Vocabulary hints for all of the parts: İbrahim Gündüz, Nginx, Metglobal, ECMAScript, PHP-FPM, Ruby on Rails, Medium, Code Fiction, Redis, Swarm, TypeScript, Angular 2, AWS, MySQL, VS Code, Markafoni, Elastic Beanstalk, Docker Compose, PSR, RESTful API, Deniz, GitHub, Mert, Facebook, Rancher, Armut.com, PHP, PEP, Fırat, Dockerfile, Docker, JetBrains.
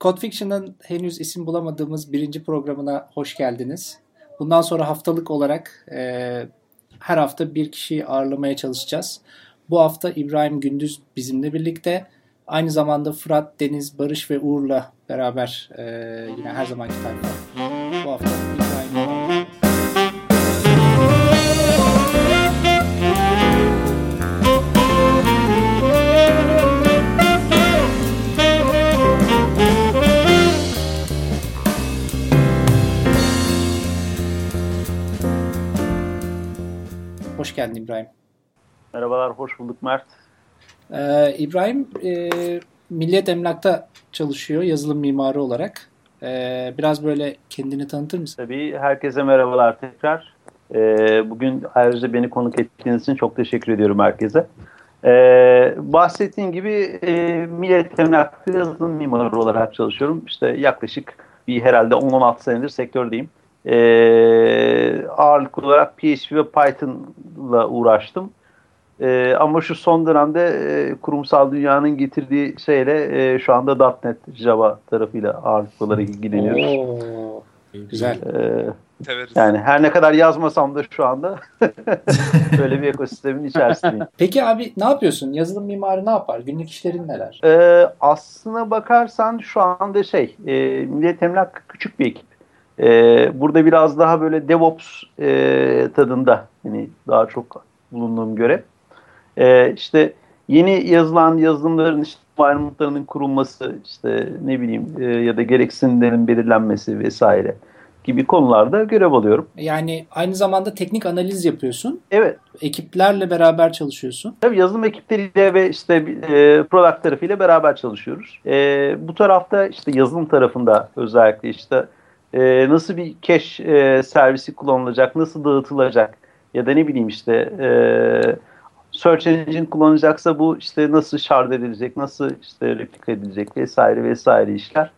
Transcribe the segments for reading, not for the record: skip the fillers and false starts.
Code Fiction'ın henüz isim bulamadığımız birinci programına hoş geldiniz. Bundan sonra haftalık olarak her hafta bir kişiyi ağırlamaya çalışacağız. Bu hafta İbrahim Gündüz bizimle birlikte. Aynı zamanda Fırat, Deniz, Barış ve Uğur'la beraber yine her zamanki tarzda. Bu hafta İbrahim. Hoş geldin İbrahim. Merhabalar, hoş bulduk Mert. İbrahim Milliyet Emlak'ta çalışıyor yazılım mimarı olarak. Biraz böyle kendini tanıtır mısın? Tabii, herkese merhabalar tekrar. Bugün ayrıca beni konuk ettiğiniz için çok teşekkür ediyorum herkese. Bahsettiğim gibi Milliyet Emlak'ta yazılım mimarı olarak çalışıyorum. İşte yaklaşık herhalde 10-16 senedir sektördeyim. Ağırlıklı olarak PHP ve Python'la uğraştım. Ama şu son dönemde kurumsal dünyanın getirdiği şeyle şu anda .NET, Java tarafıyla ağırlıklı olarak ilgileniyoruz. Güzel. Yani her ne kadar yazmasam da şu anda böyle bir ekosistemin içerisindeyim. Peki abi ne yapıyorsun? Yazılım mimarı ne yapar? Günlük işlerin neler? Aslına bakarsan şu anda Milliyet Emlak küçük bir ekip. Burada biraz daha böyle DevOps tadında, yani daha çok bulunduğum görev. İşte yeni yazılan yazılımların environment'larının kurulması, ya da gereksinimlerin belirlenmesi vesaire gibi konularda görev alıyorum. Yani aynı zamanda teknik analiz yapıyorsun. Evet. Ekiplerle beraber çalışıyorsun. Tabii yazılım ekipleriyle ve product tarafıyla beraber çalışıyoruz. Bu tarafta yazılım tarafında özellikle nasıl bir cache servisi kullanılacak, nasıl dağıtılacak ya da search engine kullanacaksa bu nasıl shard edilecek, nasıl replika edilecek vesaire işler.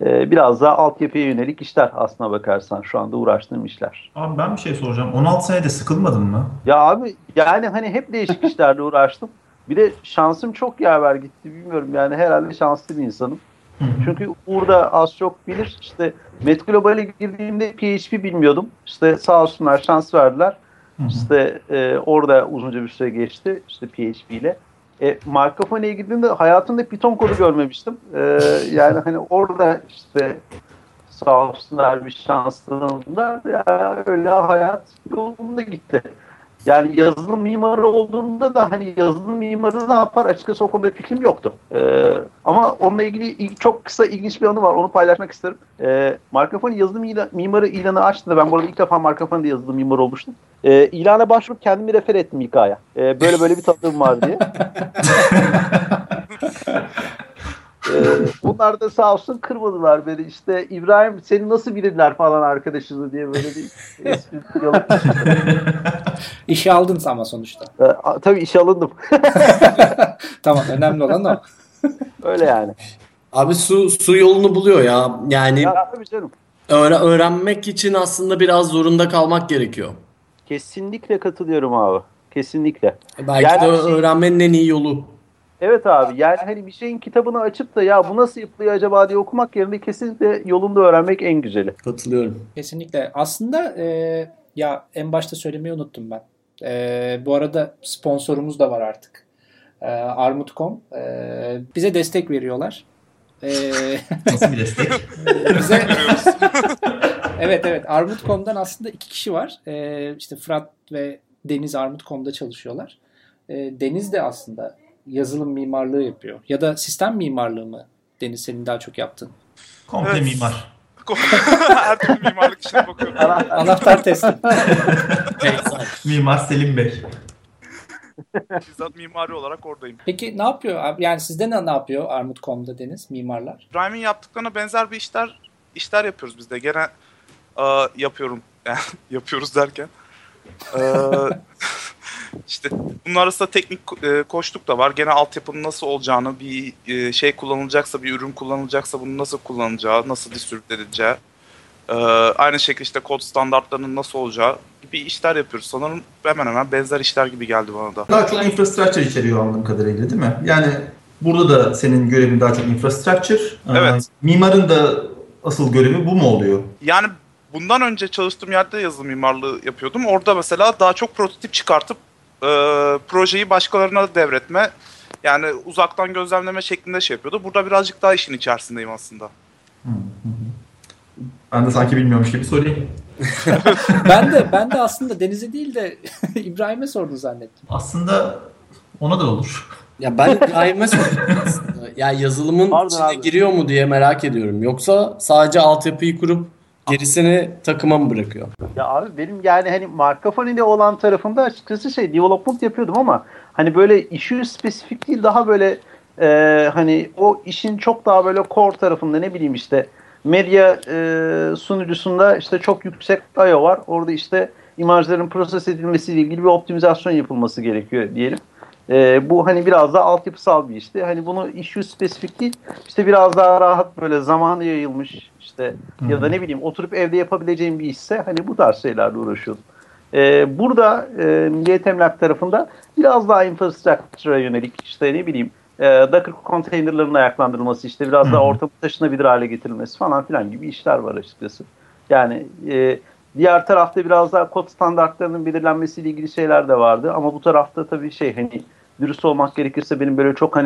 Biraz daha altyapıya yönelik işler aslına bakarsan şu anda uğraştığım işler. Abi ben bir şey soracağım. 16 senede sıkılmadın mı? Ya abi yani hep değişik işlerle uğraştım. Bir de şansım çok yaver gitti, bilmiyorum yani herhalde şanslı bir insanım. Çünkü Uğur da az çok bilir. Metglobal'e girdiğimde PHP bilmiyordum. Sağ olsunlar şans verdiler. Orada uzunca bir süre geçti PHP ile. Markafoni'ye girdiğimde hayatımda Python kodu görmemiştim. Orada sağ olsunlar bir şanslılığımda öyle hayat yolunda gitti. Yani yazılım mimarı olduğumda da yazılım mimarı ne yapar açıkçası o konuda fikrim yoktu. Ama onunla ilgili çok kısa ilginç bir anı var, onu paylaşmak isterim. Markafoni yazılım mimarı ilanı açtığında ben bu arada ilk defa Markafoni'de yazılım mimarı olmuştum. İlana başvurup kendimi refer ettim hikaye. Böyle bir tanıdığım var diye. Bunlar da sağ olsun kırmadılar beni. İbrahim seni nasıl bilirler falan arkadaşını diye böyle bir espri yalıp. İşe aldın ama sonuçta. Tabii işe alındım. Tamam, önemli olan o. Öyle yani. Abi su yolunu buluyor ya. Yani ya, tabii canım. Öğrenmek için aslında biraz zorunda kalmak gerekiyor. Kesinlikle katılıyorum abi. Kesinlikle. Belki yani de öğrenmenin en iyi yolu. Evet abi yani bir şeyin kitabını açıp da ya bu nasıl yapılıyor acaba diye okumak yerine kesinlikle yolunda öğrenmek en güzeli. Katılıyorum. Kesinlikle. Aslında ya en başta söylemeyi unuttum ben. Bu arada sponsorumuz da var artık. Armut.com bize destek veriyorlar. Nasıl bir destek? Bize... Evet. Armut.com'dan aslında iki kişi var. Fırat ve Deniz Armut.com'da çalışıyorlar. Deniz de aslında yazılım mimarlığı yapıyor. Ya da sistem mimarlığı mı? Deniz senin daha çok yaptın. Komple evet. Mimar. Her türlü mimarlık işine bakıyorum. Anahtar testi. Mimar Selim Bey. Bizzat mimari olarak oradayım. Peki ne yapıyor? Yani sizde ne yapıyor Armut.com'da Deniz? Mimarlar. İbrahim'in yaptıklarına benzer bir işler yapıyoruz biz de. Gene yapıyorum. Yani, yapıyoruz derken. Bunun arasında teknik koçluk da var. Gene altyapının nasıl olacağını, bir şey kullanılacaksa, bir ürün kullanılacaksa bunu nasıl kullanacağı, nasıl distribüt edileceği, aynı şekilde kod standartlarının nasıl olacağı gibi işler yapıyoruz. Sanırım hemen benzer işler gibi geldi bana da. Daha çok infrastructure içeriyor anladığım kadarıyla değil mi? Yani Burada da senin görevin daha çok infrastructure. Evet. Mimarın da asıl görevi bu mu oluyor? Yani bundan önce çalıştığım yerde yazılım mimarlığı yapıyordum. Orada mesela daha çok prototip çıkartıp projeyi başkalarına devretme, yani uzaktan gözlemleme şeklinde şey yapıyordu. Burada birazcık daha işin içerisindeyim aslında. Ben de sanki bilmiyormuş gibi sorayım. ben de aslında Deniz'e değil de İbrahim'e sordum zannettim. Aslında ona da olur. Ya ben İbrahim'e sordum aslında. Ya yazılımın içine giriyor mu diye merak ediyorum. Yoksa sadece altyapıyı kurup gerisini takıma mı bırakıyor? Ya abi benim yani hani Markafoni'de olan tarafında açıkçası development yapıyordum ama hani böyle issue spesifik değil, daha böyle hani o işin çok daha böyle core tarafında, ne bileyim medya sunucusunda çok yüksek I/O var. Orada imajların proses edilmesiyle ilgili bir optimizasyon yapılması gerekiyor diyelim. Bu hani biraz daha altyapısal bir işti. Hani bunu issue spesifik değil, biraz daha rahat böyle zamana yayılmış ya da ne bileyim oturup evde yapabileceğim bir işse hani bu tarz şeylerle uğraşıyordum. Burada Milliyet Emlak tarafında biraz daha infrastructure'a yönelik Docker konteynerlarının ayaklandırılması, biraz daha ortamı taşınabilir hale getirilmesi falan filan gibi işler var açıkçası. Yani diğer tarafta biraz daha kod standartlarının belirlenmesiyle ilgili şeyler de vardı ama bu tarafta tabii dürüst olmak gerekirse benim böyle çok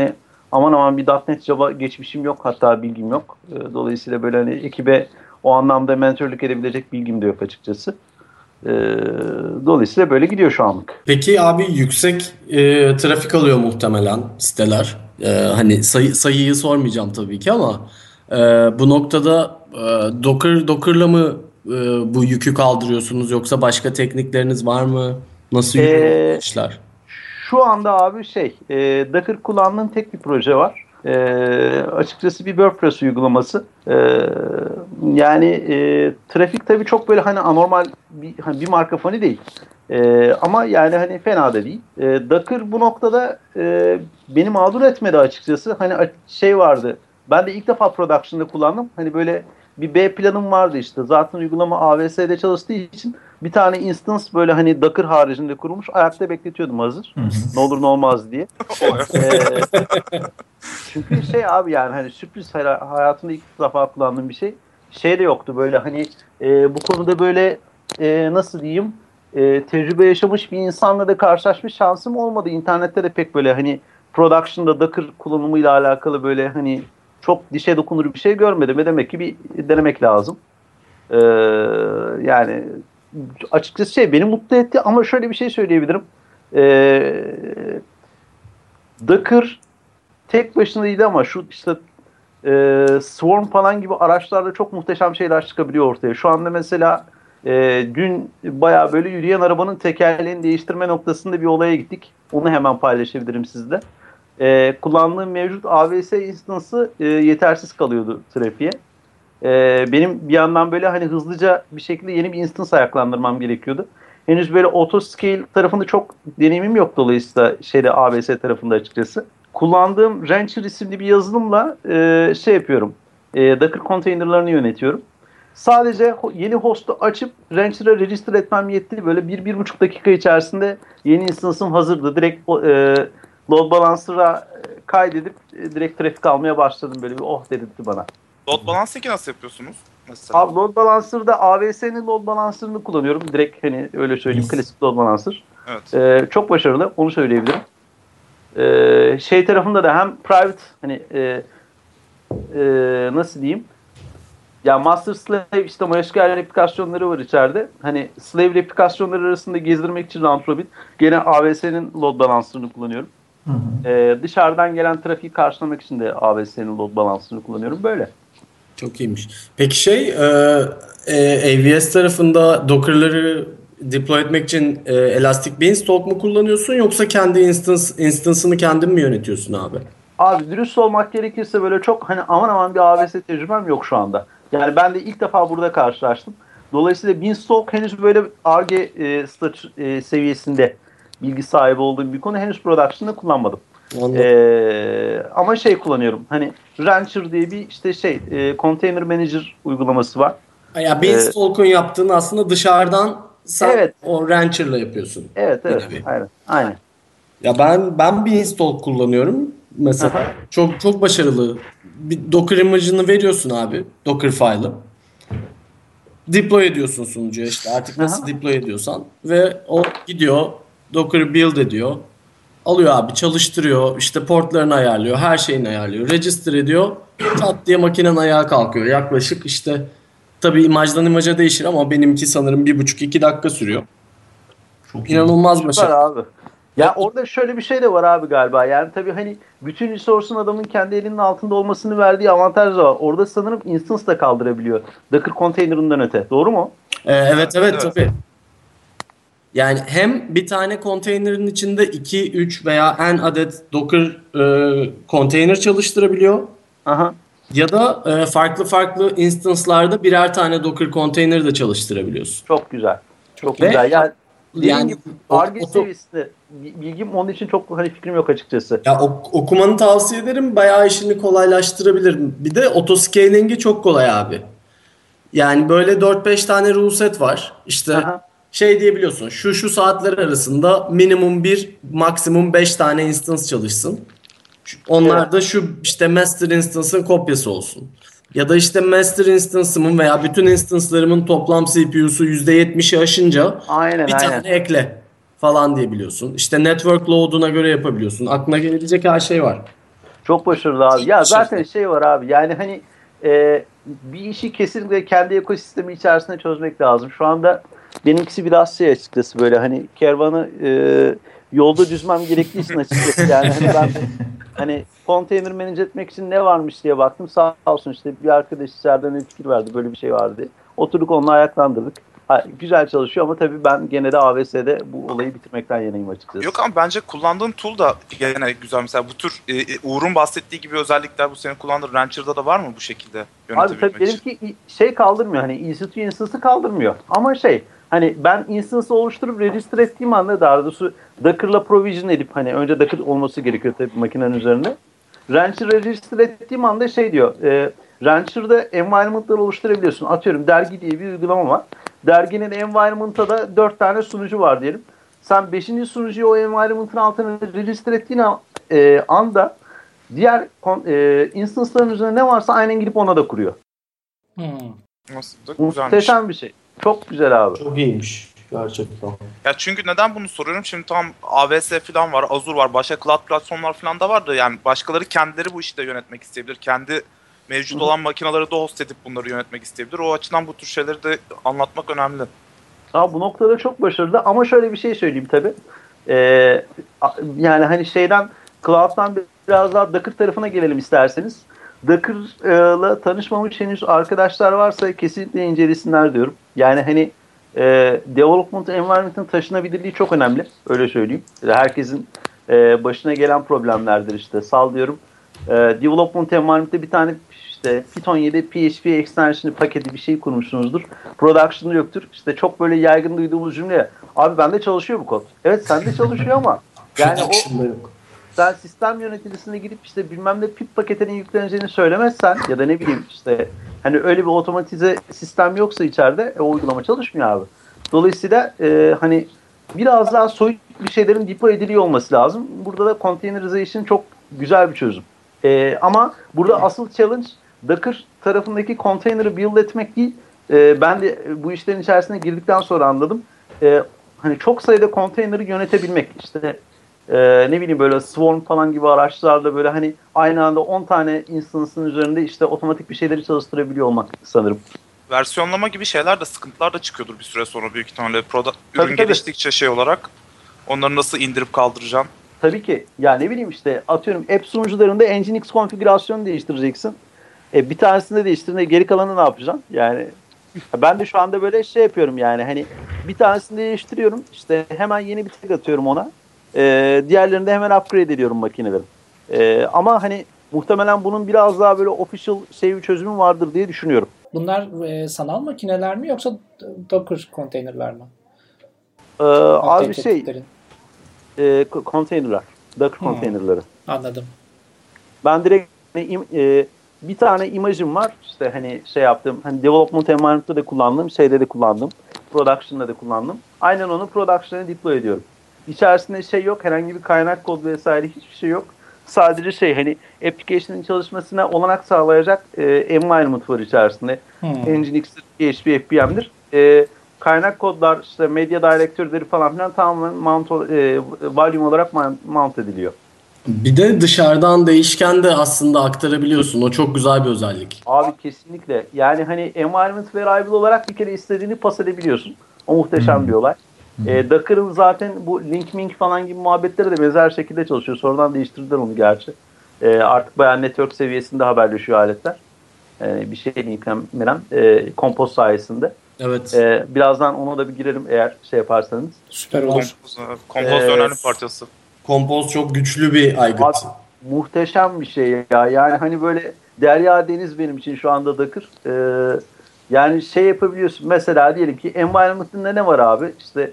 aman bir .NET Java geçmişim yok, hatta bilgim yok. Dolayısıyla böyle ekibe o anlamda mentörlük edebilecek bilgim de yok açıkçası. Dolayısıyla böyle gidiyor şu anlık. Peki abi yüksek trafik alıyor muhtemelen siteler. Hani sayıyı sormayacağım tabii ki ama bu noktada Docker'la mı bu yükü kaldırıyorsunuz yoksa başka teknikleriniz var mı? Nasıl yürüyor işler? Şu anda abi Docker kullandığım tek bir proje var. Açıkçası bir WordPress uygulaması. Trafik tabii çok böyle anormal bir Markafoni değil. Ama yani fena da değil. Docker bu noktada beni mağdur etmedi açıkçası. Vardı. Ben de ilk defa production'da kullandım. Böyle bir B planım vardı Zaten uygulama AWS'de çalıştığı için bir tane instance böyle Docker haricinde kurulmuş. Ayakta bekletiyordum hazır. Ne olur ne olmaz diye. Çünkü abi yani sürpriz, hayatımda ilk defa kullandığım bir şey. Şey de yoktu böyle bu konuda böyle nasıl diyeyim tecrübe yaşamış bir insanla da karşılaşma şansım olmadı. İnternette de pek böyle production'da Docker kullanımıyla alakalı böyle çok dişe dokunur bir şey görmedim ve demek ki bir denemek lazım. Yani açıkçası beni mutlu etti ama şöyle bir şey söyleyebilirim. Docker tek başına değil ama şu Swarm falan gibi araçlarla çok muhteşem şeyler çıkabiliyor ortaya. Şu anda mesela dün bayağı böyle yürüyen arabanın tekerleğini değiştirme noktasında bir olaya gittik. Onu hemen paylaşabilirim sizle. Kullandığım mevcut AWS instance'ı yetersiz kalıyordu trafiğe. Benim bir yandan böyle hızlıca bir şekilde yeni bir instance ayaklandırmam gerekiyordu. Henüz böyle autoscale tarafında çok deneyimim yok dolayısıyla AWS tarafında açıkçası. Kullandığım Rancher isimli bir yazılımla yapıyorum. Docker konteynerlarını yönetiyorum. Sadece yeni host'u açıp Rancher'a register etmem yetti. Böyle 1-1,5 dakika içerisinde yeni instance'ım hazırdı. Direkt load balancer'a kaydedip direkt trafik almaya başladım. Böyle bir oh dedirtti bana. Load balancer'ı nasıl yapıyorsunuz? Mesela? Abi load balancer'da AWS'nin load balancer'ını kullanıyorum. Direkt öyle söyleyeyim, klasik load balancer. Evet. Çok başarılı, onu söyleyebilirim. Tarafında da hem private nasıl diyeyim? Ya master slave MySQL replikasyonları var içeride. Slave replikasyonları arasında gezdirmek için Antrobit. Gene AWS'nin load balancer'ını kullanıyorum. Dışarıdan gelen trafiği karşılamak için de AWS'nin load balance'ını kullanıyorum. Böyle. Çok iyiymiş. Peki AWS tarafında Docker'ları deploy etmek için Elastic Beanstalk mu kullanıyorsun yoksa kendi instance'ını kendin mi yönetiyorsun abi? Abi dürüst olmak gerekirse böyle çok aman bir AWS tecrübem yok şu anda. Yani ben de ilk defa burada karşılaştım. Dolayısıyla Beanstalk henüz böyle Ar-Ge seviyesinde bilgi sahibi olduğum bir konu, henüz production'da kullanmadım. Ama kullanıyorum. Rancher diye bir container manager uygulaması var. Ya Beanstalk'un yaptığını aslında dışarıdan sen o Rancher'la yapıyorsun. Evet. Aynen. Ya ben Beanstalk kullanıyorum. mesela. Aha. Çok başarılı. Bir Docker imajını veriyorsun abi. Dockerfile'ı. Deploy ediyorsun sunucuya işte. Artık nasıl deploy ediyorsan. Ve o gidiyor. Docker build ediyor. Alıyor abi, çalıştırıyor. İşte portlarını ayarlıyor. Her şeyini ayarlıyor. Register ediyor. Tat diye makinen ayağa kalkıyor. Yaklaşık işte tabii imajdan imaja değişir ama benimki sanırım 1,5-2 dakika sürüyor. Çok inanılmaz bir şey. Abi. Ya orada şöyle bir şey de var abi galiba. Yani tabii hani bütün resource'un adamın kendi elinin altında olmasını verdiği avantaj da var. Orada sanırım instance da kaldırabiliyor. Docker container'ından öte. Doğru mu? Evet tabii. Yani hem bir tane container'ın içinde 2, 3 veya n adet Docker container çalıştırabiliyor. Aha. Ya da farklı instance'larda birer tane Docker container de çalıştırabiliyorsun. Çok güzel. Çok güzel. Yani Arge seviyesinde bilgim onun için çok hani fikrim yok açıkçası. Ya okumanı tavsiye ederim. Bayağı işini kolaylaştırabilir. Bir de autoscaling'i çok kolay abi. Yani böyle 4-5 tane rule set var. İşte şey diyebiliyorsun. Şu saatler arasında minimum 1, maksimum 5 tane instance çalışsın. Onlar da şu işte master instance'ın kopyası olsun. Ya da işte master instance'ımın veya bütün instance'larımın toplam CPU'su %70'i aşınca bir tane ekle falan diyebiliyorsun. İşte network load'una göre yapabiliyorsun. Aklına gelebilecek her şey var. Çok başarılı abi. Ya zaten şey var abi. Yani hani bir işi kesinlikle kendi ekosistemi içerisinde çözmek lazım. Şu anda benimkisi biraz şey açıkçası böyle hani kervanı yolda düzmem gerektiği için açıkçası. Yani hani ben hani konteyner manage etmek için ne varmış diye baktım. Sağ olsun işte bir arkadaş içeriden fikir verdi. Böyle bir şey vardı. Oturduk onunla ayaklandırdık. Güzel çalışıyor ama tabii ben gene de AWS'de bu olayı bitirmekten yanayım açıkçası. Yok ama bence kullandığın tool da gene güzel. Mesela bu tür Uğur'un bahsettiği gibi özellikler bu senin kullandığın Rancher'da da var mı bu şekilde yönetebilmek için? Abi tabii benimki şey kaldırmıyor. Hani EC2 instance'ı kaldırmıyor. Ama şey hani ben instance oluşturup register ettiğim anda daha doğrusu Docker'la provision edip hani önce Docker olması gerekiyor tabii makinenin üzerinde. Rancher'ı register ettiğim anda şey diyor. Rancher'da environment'ları oluşturabiliyorsun. Atıyorum dergi diye bir uygulama var. Derginin environment'a da 4 tane sunucu var diyelim. Sen 5. sunucuyu o environment'ın altına register ettiğin anda diğer instance'ların üzerine ne varsa aynen gidip ona da kuruyor. Nasıl da güzelmiş. Muhteşem bir şey. Çok güzel abi. Çok iyiymiş. Gerçekten. Ya çünkü neden bunu soruyorum? Şimdi tam AWS falan var, Azure var, başka cloud platformlar falan da var da yani başkaları kendileri bu işi de yönetmek isteyebilir. Kendi mevcut olan makineleri de host edip bunları yönetmek isteyebilir. O açıdan bu tür şeyleri de anlatmak önemli. Abi bu noktada çok başarılı ama şöyle bir şey söyleyeyim tabii. Yani hani şeyden, cloud'dan biraz daha Docker tarafına gelelim isterseniz. Docker'la tanışmamış henüz arkadaşlar varsa kesinlikle incelesinler diyorum. Yani hani development environment'ın taşınabilirliği çok önemli. Öyle söyleyeyim. Herkesin başına gelen problemlerdir işte. Sallıyorum. Development environment'te bir tane işte Python 7 PHP extension paketi bir şey kurmuşsunuzdur. Production'da yoktur. İşte çok böyle yaygın duyduğumuz cümle. Abi bende çalışıyor bu kod. Evet sende çalışıyor ama yani o yok. Sen sistem yöneticisine gidip işte bilmem ne pip paketinin yükleneceğini söylemezsen ya da ne bileyim işte hani öyle bir otomatize sistem yoksa içeride o uygulama çalışmıyor abi. Dolayısıyla hani biraz daha soyut bir şeylerin deploy ediliyor olması lazım. Burada da containerization çok güzel bir çözüm. Ama burada asıl challenge Docker tarafındaki container'ı build etmek değil. Ben de bu işlerin içerisine girdikten sonra anladım. Hani çok sayıda container'ı yönetebilmek işte ne bileyim böyle Swarm falan gibi araçlarla böyle hani aynı anda 10 tane instance'ın üzerinde işte otomatik bir şeyleri çalıştırabiliyor olmak sanırım. Versiyonlama gibi şeyler de sıkıntılar da çıkıyordur bir süre sonra büyük ihtimalle. Ürün geliştikçe şey olarak onları nasıl indirip kaldıracağım? Tabii ki. Ya ne bileyim işte atıyorum app sunucularında Nginx konfigürasyonu değiştireceksin. Bir tanesini de değiştirdiğinde geri kalanı ne yapacaksın? Yani ben de şu anda böyle şey yapıyorum yani hani bir tanesini değiştiriyorum işte hemen yeni bir tag atıyorum ona. Diğerlerini de hemen upgrade ediyorum makineleri. Ama hani muhtemelen bunun biraz daha böyle official bir çözümü vardır diye düşünüyorum. Bunlar sanal makineler mi yoksa Docker konteynerler mi? Abi konteynerler. Docker konteynerleri. Anladım. Ben direkt bir tane imajım var. İşte hani şey yaptım. Hani development environment'ta da kullandım. Şeyde de kullandım. Production'da da kullandım. Aynen onu production'a deploy ediyorum. İçerisinde şey yok. Herhangi bir kaynak kod vesaire hiçbir şey yok. Sadece hani application'ın çalışmasına olanak sağlayacak environment var içerisinde. Nginx'tir, PHP-FPM'dir. Kaynak kodlar, işte medya direktörleri falan filan tamamen volume olarak mount ediliyor. Bir de dışarıdan değişken de aslında aktarabiliyorsun. O çok güzel bir özellik. Abi kesinlikle. Yani environment variable olarak bir kere istediğini pas edebiliyorsun. O muhteşem bir olay. Docker'ın zaten bu link falan gibi muhabbetleri de benzer şekilde çalışıyor. Sonradan değiştirdiler onu gerçi. Artık bayağı network seviyesinde haberleşiyor aletler. Bir şey linklemem. Compose sayesinde. Evet. Birazdan ona da bir girelim eğer yaparsanız. Süper olur. Compose önemli parçası. Compose çok güçlü bir aygıt. Abi, muhteşem bir şey ya. Yani böyle derya deniz benim için şu anda Docker. Yani yapabiliyorsun. Mesela diyelim ki environment'ında ne var abi? İşte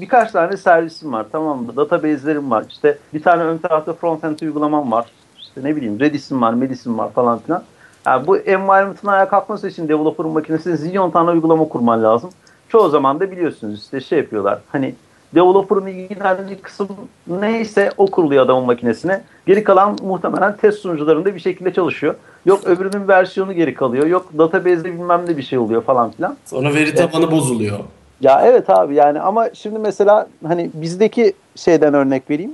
birkaç tane servisim var, tamam mı? Database'lerim var. İşte bir tane ön tarafta frontend uygulamam var. İşte ne bileyim Redis'im var, Medis'im var falan filan. Yani bu environment'ın ayağa kalkması için developer'ın makinesine zilyon tane uygulama kurman lazım. Çoğu zaman da biliyorsunuz işte yapıyorlar. Developer'ın ilgilendiği kısım neyse o kuruluyor adamın makinesine. Geri kalan muhtemelen test sunucularında bir şekilde çalışıyor. Yok öbürünün versiyonu geri kalıyor. Yok database'de bilmem ne bir şey oluyor falan filan. Sonra veri tabanı bozuluyor. Ya evet abi yani ama şimdi mesela bizdeki şeyden örnek vereyim.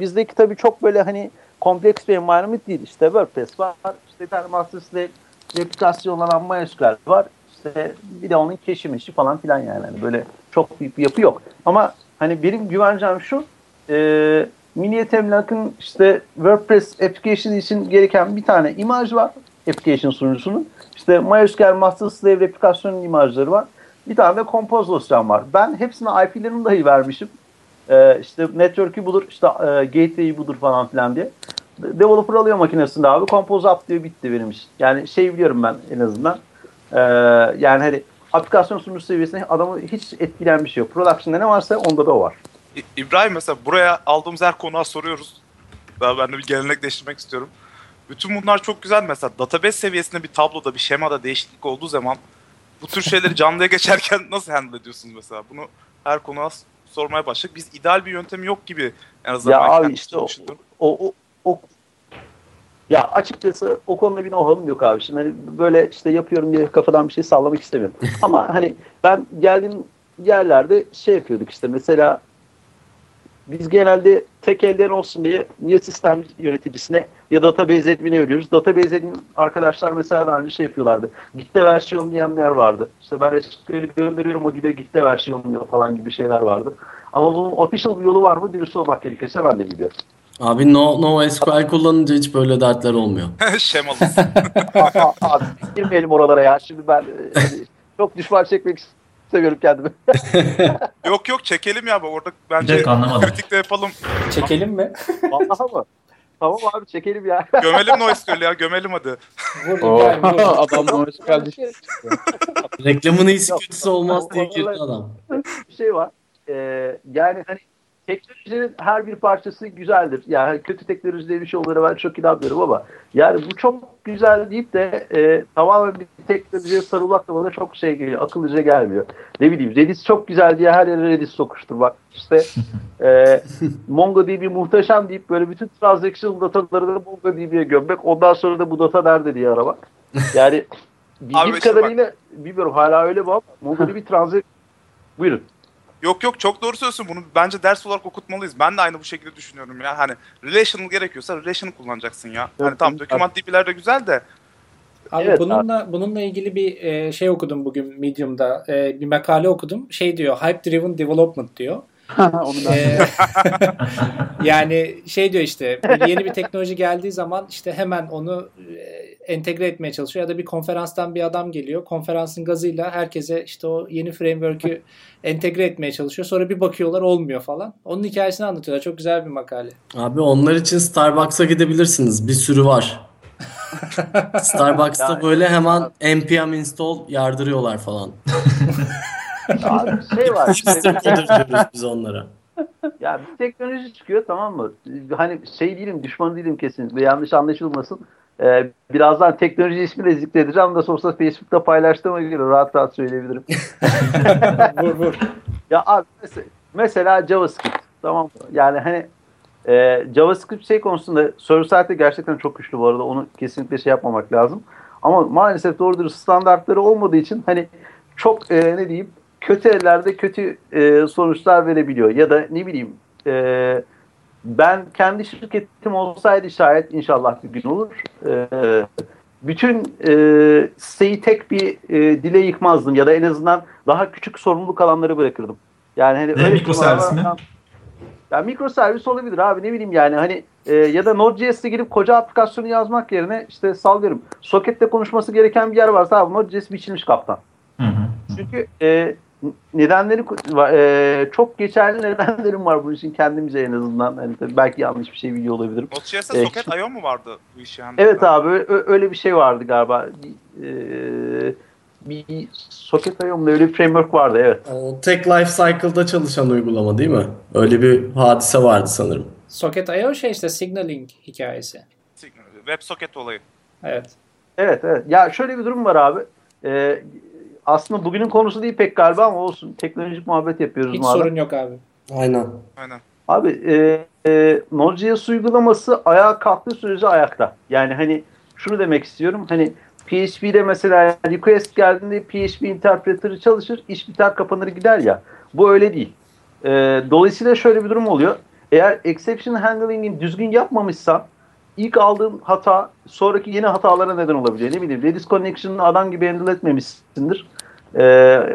Bizdeki tabii çok böyle kompleks bir environment değil. İşte WordPress var. İşte Termaster's'le replikasyonlanan MySQL var. İşte bir de onun keşmişi falan filan yani böyle çok büyük bir yapı yok. Ama benim güvencem şu, Milliyet Emlak'ın işte WordPress application için gereken bir tane imaj var. Application sunucusunun. İşte MySQL Master Slave replikasyonun imajları var. Bir tane de Compose dosyam var. Ben hepsine IP'lerini dahi vermişim. İşte network'ü budur, işte gateway'i budur falan filan diye. Developer alıyor makinesinde abi. Compose up diyor, bitti benim iş. Yani biliyorum ben en azından. Yani aplikasyon sunucu seviyesinde adamı hiç etkilen bir şey yok. Production'da ne varsa onda da o var. İbrahim mesela buraya aldığımız her konuğa soruyoruz. Ben de bir gelenekleştirmek istiyorum. Bütün bunlar çok güzel mesela. Database seviyesinde bir tabloda, bir şemada değişiklik olduğu zaman bu tür şeyleri canlıya geçerken nasıl handle ediyorsunuz mesela? Bunu her konuğa sormaya başladık. Biz ideal bir yöntemi yok gibi. En azından ya abi işte o ya açıkçası o konuda bir know-how'um yok abi. Şimdi böyle işte yapıyorum diye kafadan bir şey sallamak istemiyorum. Ama ben geldiğim yerlerde yapıyorduk işte mesela biz genelde tek elden olsun diye ya sistem yöneticisine ya database admin'e veriyoruz. Database admin arkadaşlar mesela daha önce yapıyorlardı. Git'te versiyon diyenler vardı. İşte ben SQL'i gönderiyorum o gidiyor Git'te versiyon diyor falan gibi şeyler vardı. Ama bunun official bir yolu var mı? Dürüst olmak gerekirse ben de gidiyorum. Abi no SQL kullanınca hiç böyle dertler olmuyor. Şemalısın. Abi girmeyelim oralara ya. Şimdi ben çok düşman çekmek seviyorum kendimi. Yok çekelim ya. Orada bence kritik de yapalım. Çekelim mi? Vallahi mı? Tamam abi çekelim ya. Gömelim NoSQL'i ya. Gömelim hadi. Adam NoSQL düştü. Reklamın iyisi kötüsü olmaz diye girdi adam. Bir şey var. Yani teknolojinin her bir parçası güzeldir. Yani kötü teknoloji diye bir şey olduğunu ben çok inanmıyorum ama yani bu çok güzel deyip de tamamen bir teknolojiye sarılmak da bana çok geliyor. Akıllıca gelmiyor. Ne bileyim Redis çok güzel diye her yere Redis sokuşturmak. İşte MongoDB muhteşem deyip böyle bütün transaction datalarını MongoDB'ye gömmek. Ondan sonra da bu data nerede diye aramak. Yani bildiğim kadarıyla bilmiyorum hala öyle bu ama MongoDB transaction... Buyurun. Yok çok doğru söylüyorsun, bunu bence ders olarak okutmalıyız. Ben de aynı bu şekilde düşünüyorum ya. Relational gerekiyorsa relational kullanacaksın ya. Tam document DB'ler de güzel de. Abi evet, bununla ilgili bir şey okudum bugün Medium'da. Bir makale okudum. Diyor, hype driven development diyor. Yani diyor işte yeni bir teknoloji geldiği zaman işte hemen onu entegre etmeye çalışıyor ya da bir konferanstan bir adam geliyor. Konferansın gazıyla herkese işte o yeni framework'ü entegre etmeye çalışıyor. Sonra bir bakıyorlar olmuyor falan. Onun hikayesini anlatıyorlar. Çok güzel bir makale. Abi onlar için Starbucks'a gidebilirsiniz. Bir sürü var. Starbucks'ta böyle hemen npm install yardırıyorlar falan. Abi var. Biz onlara. Ya bir teknoloji çıkıyor, tamam mı? Değilim, düşman değilim kesinlikle. Yanlış anlaşılmasın. Birazdan teknoloji ismi de zikredeceğim da sonuçta Facebook'ta paylaştığıma göre rahat söyleyebilirim. Vur. Ya abi mesela JavaScript, tamam mı? Yani JavaScript şey konusunda server side'de gerçekten çok güçlü bu arada. Onu kesinlikle şey yapmamak lazım. Ama maalesef doğru dürüst standartları olmadığı için hani çok ne diyeyim kötü ellerde kötü sonuçlar verebiliyor. Ya da ne bileyim ben kendi şirketim olsaydı şayet inşallah bir gün olur. Bütün siteyi tek bir dile yıkmazdım ya da en azından daha küçük sorumluluk alanları bırakırdım. Yani hani öyle mikroservis mi? Ya mikroservis olabilir abi ne bileyim yani hani ya da Node.js'e girip koca aplikasyonu yazmak yerine işte sallıyorum. Socket'te konuşması gereken bir yer varsa abi Node.js biçilmiş kaptan. Hı. Çünkü nedenleri çok geçerli nedenlerim var bu işin kendimize en azından. Yani belki yanlış bir şey biliyor olabilirim. Node.js'te Socket.IO mu vardı bu işi? Evet abi öyle bir şey vardı galiba. Bir Socket.IO'mda öyle bir framework vardı evet. Tek life cycle'da çalışan uygulama değil mi? Öyle bir hadise vardı sanırım. Socket.IO şey işte signaling hikayesi. WebSocket olayı. Evet. Evet. Ya şöyle bir durum var abi. Aslında bugünün konusu değil pek galiba ama olsun. Teknolojik muhabbet yapıyoruz. Hiç sorun yok abi. Aynen. Abi Node.js uygulaması ayağa kalktığı sürece ayakta. Yani hani şunu demek istiyorum. Hani PHP'de mesela request geldiğinde PHP interpreter'ı çalışır. İş biter kapanır gider ya. Bu öyle değil. Dolayısıyla şöyle bir durum oluyor. Eğer exception handling'in düzgün yapmamışsan ilk aldığın hata sonraki yeni hatalara neden olabiliyor. Ne bileyim Redis connection'ı adam gibi handle etmemişsindir.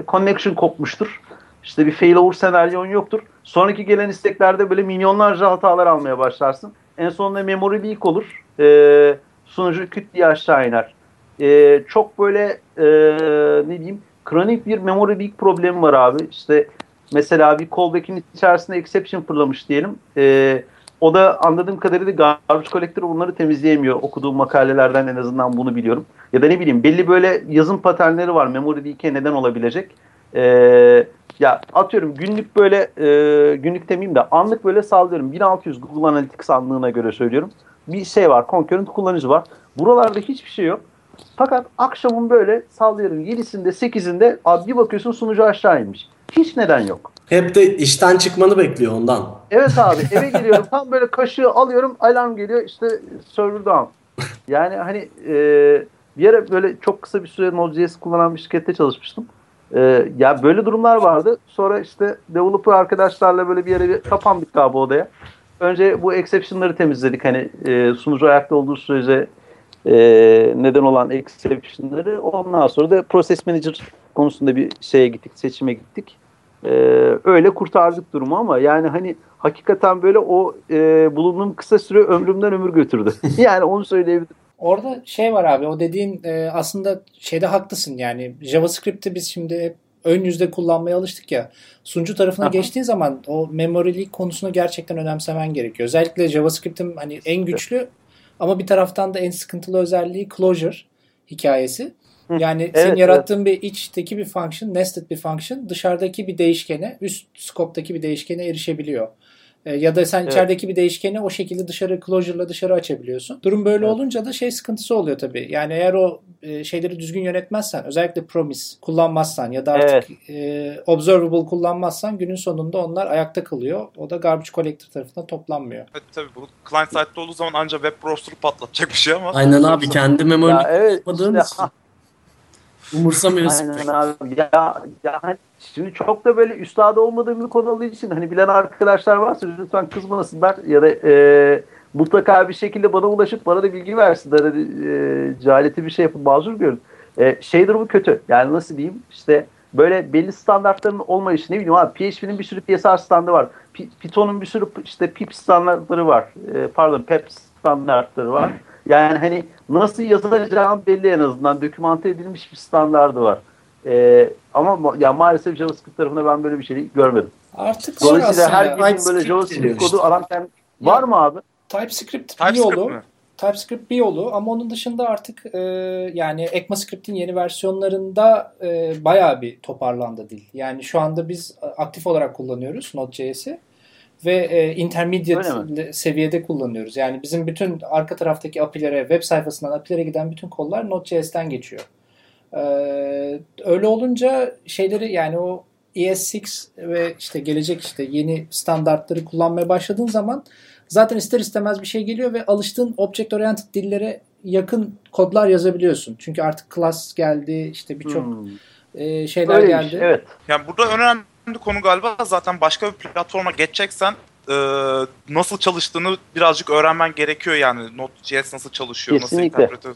Connection kopmuştur. İşte bir failover senaryon yoktur. Sonraki gelen isteklerde böyle milyonlarca hatalar almaya başlarsın. En sonunda memory leak olur. Sunucu küt diye aşağı iner. Çok böyle ne diyeyim kronik bir memory leak problemi var abi. İşte mesela bir callback'in içerisinde exception fırlamış diyelim. O da anladığım kadarıyla garbage collector bunları temizleyemiyor. Okuduğum makalelerden en azından bunu biliyorum. Ya da ne bileyim belli böyle yazım paternleri var. Memory leak'e neden olabilecek. Ya atıyorum günlük böyle günlük demeyeyim de anlık böyle sallıyorum. 1600 Google Analytics anlığına göre söylüyorum. Bir şey var. Concurrent kullanıcı var. Buralarda hiçbir şey yok. Fakat akşamın böyle sallıyorum 7'sinde 8'inde bir bakıyorsun sunucu aşağı inmiş. Hiç neden yok. Hep de işten çıkmanı bekliyor ondan. Evet abi eve geliyorum tam böyle kaşığı alıyorum alarm geliyor işte server down. Yani hani bir ara böyle çok kısa bir süre Node.js kullanan bir şirkette çalışmıştım. Ya böyle durumlar vardı. Sonra işte developer arkadaşlarla böyle bir yere kapandık abi odaya. Önce bu exception'ları temizledik hani sunucu ayakta olduğu sürece neden olan exception'ları. Ondan sonra da process manager konusunda bir şeye gittik, seçime gittik. Öyle kurtardık durumu ama yani hani hakikaten böyle o bulunduğum kısa süre ömrümden ömür götürdü. Yani onu söyleyebilirim. Orada şey var abi o dediğin aslında şeyde haklısın yani JavaScript'i biz şimdi hep ön yüzde kullanmaya alıştık ya. Sunucu tarafına geçtiğin zaman o memorylik konusunu gerçekten önemsemen gerekiyor. Özellikle JavaScript'in hani en güçlü ama bir taraftan da en sıkıntılı özelliği closure hikayesi. Yani senin yarattığın bir içteki bir function, nested bir function dışarıdaki bir değişkene, üst scope'daki bir değişkene erişebiliyor. Ya da sen içerideki bir değişkeni o şekilde dışarı closure'la dışarı açabiliyorsun. Durum böyle olunca da şey sıkıntısı oluyor tabii. Yani eğer o şeyleri düzgün yönetmezsen, özellikle promise kullanmazsan ya da artık observable kullanmazsan günün sonunda onlar ayakta kalıyor. O da garbage collector tarafından toplanmıyor. Evet, tabii bu client side'de olduğu zaman ancak web browser'ı patlatacak bir şey ama. Aynen abi kendi memory'ini tutmadığın için. Umursamıyorsun. Aynen abi. Ya hani şimdi çok da böyle üstadı olmadığım bir konu olduğu için hani bilen arkadaşlar varsa lütfen kızmasınlar ya da mutlaka bir şekilde bana ulaşıp bana da bilgi versinler. Hani, cehaleti bir şey yapıp mazur görün. Şey durumu kötü. Yani nasıl diyeyim işte böyle belli standartların olmayışı ne bileyim abi PHP'nin bir sürü PSR standı var. Python'un bir sürü işte PIP standartları var. PEP standartları var. Yani hani nasıl yazılacağım belli en azından. Dokümante edilmiş bir standardı var. Ama ya maalesef JavaScript tarafında ben böyle bir şey görmedim. Artık dolayısıyla her gün böyle JavaScript kodu işte. Alan var mı abi? TypeScript bir yolu. TypeScript bir yolu ama onun dışında artık yani ECMAScript'in yeni versiyonlarında bayağı bir toparlandı dil. Yani şu anda biz aktif olarak kullanıyoruz Node.js'i. Ve intermediate seviyede kullanıyoruz. Yani bizim bütün arka taraftaki API'lere, web sayfasından API'lere giden bütün kollar Node.js'ten geçiyor. Öyle olunca şeyleri yani o ES6 ve işte gelecek işte yeni standartları kullanmaya başladığın zaman zaten ister istemez bir şey geliyor ve alıştığın object oriented dillere yakın kodlar yazabiliyorsun. Çünkü artık class geldi, işte birçok şeyler öyle geldi. Evet. Yani burada önemli konu galiba zaten başka bir platforma geçeceksen nasıl çalıştığını birazcık öğrenmen gerekiyor yani. Node.js nasıl çalışıyor, kesinlikle, nasıl interpretör.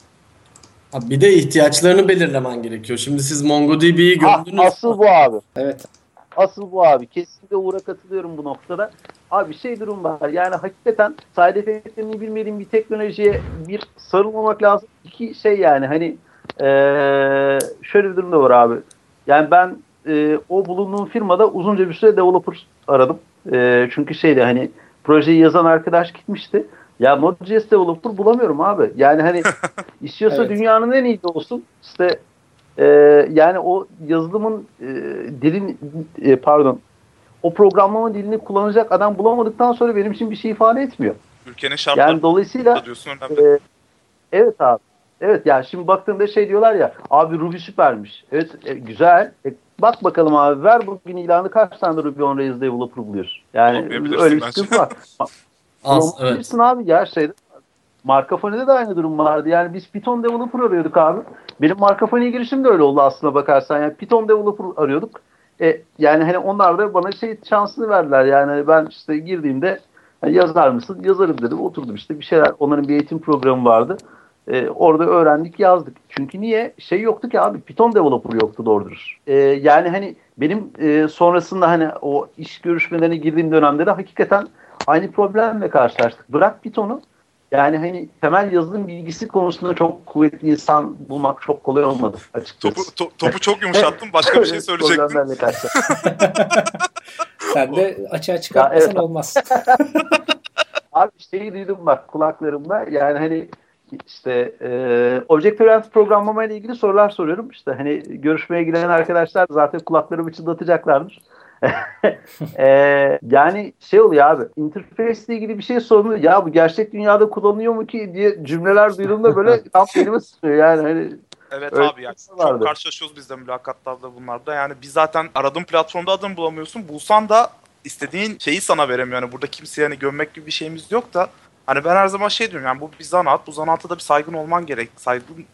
Bir de ihtiyaçlarını belirlemen gerekiyor. Şimdi siz MongoDB'yi gördünüz. Asıl bu abi. Evet. Asıl bu abi. Kesinlikle Uğur'a katılıyorum bu noktada. Abi şey durum var. Yani hakikaten side effectlerini bilmediğim bir teknolojiye bir sarılmamak lazım. İki şey yani hani şöyle bir durum da var abi. Yani ben o bulunduğum firmada uzunca bir süre developer aradım. Çünkü şeyde hani projeyi yazan arkadaş gitmişti. Ya Node.js developer bulamıyorum abi. Yani hani istiyorsa evet, dünyanın en iyisi olsun. İşte yani o yazılımın dilin pardon o programlama dilini kullanacak adam bulamadıktan sonra benim için bir şey ifade etmiyor. Ülkenin şartları. Yani dolayısıyla evet abi. Evet ya yani şimdi baktığımda şey diyorlar ya abi Ruby süpermiş. Evet güzel. Bak bakalım abi ver bugün ilanı kaç tane Ruby on Rails developer buluyorsun. Yani öyle bir sıkıntı var. Evet. Abi ya şeyde Markafoni'de de aynı durum vardı. Yani biz Python developer arıyorduk abi. Benim Markafoni'ye girişim de öyle oldu aslına bakarsan. Yani Python developer arıyorduk. Yani hani onlar da bana şey şansını verdiler. Yani ben işte girdiğimde hani yazar mısın? Yazarım dedim. Oturdum işte bir şeyler. Onların bir eğitim programı vardı. Orada öğrendik, yazdık. Çünkü niye? Şey yoktu ki abi. Python developer yoktu doğrudur. Yani hani benim sonrasında hani o iş görüşmelerine girdiğim dönemde de hakikaten aynı problemle karşılaştık. Bırak Python'u. Yani hani temel yazılım bilgisi konusunda çok kuvvetli insan bulmak çok kolay olmadı açıkçası. Topu çok yumuşattım. Başka bir şey söyleyecektim. Sen de açığa çıkartmasan evet, olmaz. Abi şeyi duydum bak kulaklarımda. Yani hani işte object oriented programlama ile ilgili sorular soruyorum. İşte hani görüşmeye gelen arkadaşlar zaten kulaklarımı çınlatacaklardır. Yani şey oluyor abi, interface ile ilgili bir şey sorunu ya bu gerçek dünyada kullanılıyor mu ki diye cümleler duyduğumda böyle tam elime sıkıyor yani hani. Evet abi yani çok karşılaşıyoruz biz de mülakatlarda bunlarda yani biz zaten aradığın platformda adını bulamıyorsun, bulsan da istediğin şeyi sana veremiyor yani burada kimseye yani gömmek gibi bir şeyimiz yok da hani ben her zaman şey diyorum yani bu bir zanaat, bu zanaata da bir saygın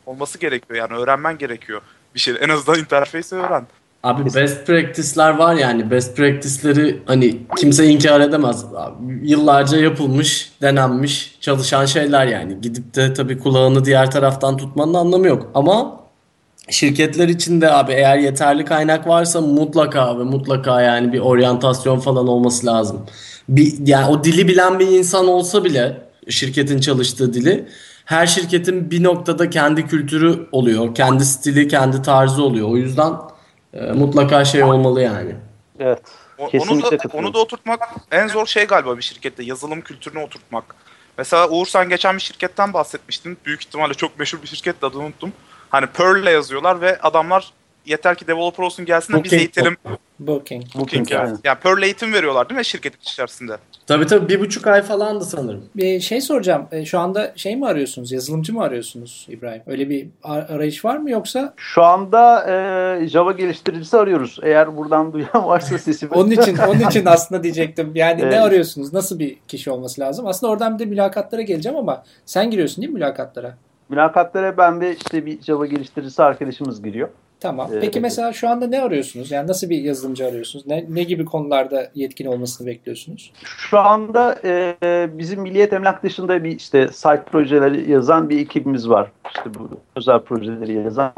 olması gerekiyor yani öğrenmen gerekiyor bir şey en azından interface'i öğren. Abi best practice'ler var yani best practice'leri hani kimse inkar edemez. Abi, yıllarca yapılmış, denenmiş, çalışan şeyler yani. Gidip de tabii kulağını diğer taraftan tutmanın anlamı yok. Ama şirketler içinde abi eğer yeterli kaynak varsa mutlaka ve mutlaka yani bir oryantasyon falan olması lazım. Yani o dili bilen bir insan olsa bile şirketin çalıştığı dili. Her şirketin bir noktada kendi kültürü oluyor, kendi stili, kendi tarzı oluyor. O yüzden mutlaka şey olmalı yani. Evet. Onu da oturtmak en zor şey galiba bir şirkette. Yazılım kültürünü oturtmak. Mesela Uğur sen geçen bir şirketten bahsetmiştin. Büyük ihtimalle çok meşhur bir şirket, adını unuttum. Hani Perl'le yazıyorlar ve adamlar yeter ki developer olsun gelsin de biz eğitelim. Booking yani. Yani Perl eğitim veriyorlar değil mi şirketin içerisinde? Tabii 1,5 ay falandı sanırım. Bir şey soracağım. Şu anda şey mi arıyorsunuz? Yazılımcı mı arıyorsunuz İbrahim? Öyle bir arayış var mı yoksa? Şu anda Java geliştiricisi arıyoruz. Eğer buradan duyan varsa sesi. onun için aslında diyecektim. Yani evet. Ne arıyorsunuz? Nasıl bir kişi olması lazım? Aslında oradan bir de mülakatlara geleceğim ama sen giriyorsun değil mi mülakatlara? Mülakatlara ben de işte bir Java geliştiricisi arkadaşımız giriyor. Tamam. Peki mesela şu anda ne arıyorsunuz? Yani nasıl bir yazılımcı arıyorsunuz? Ne gibi konularda yetkin olmasını bekliyorsunuz? Şu anda bizim Milliyet Emlak dışında bir işte site projeleri yazan bir ekibimiz var. İşte bu özel projeleri yazan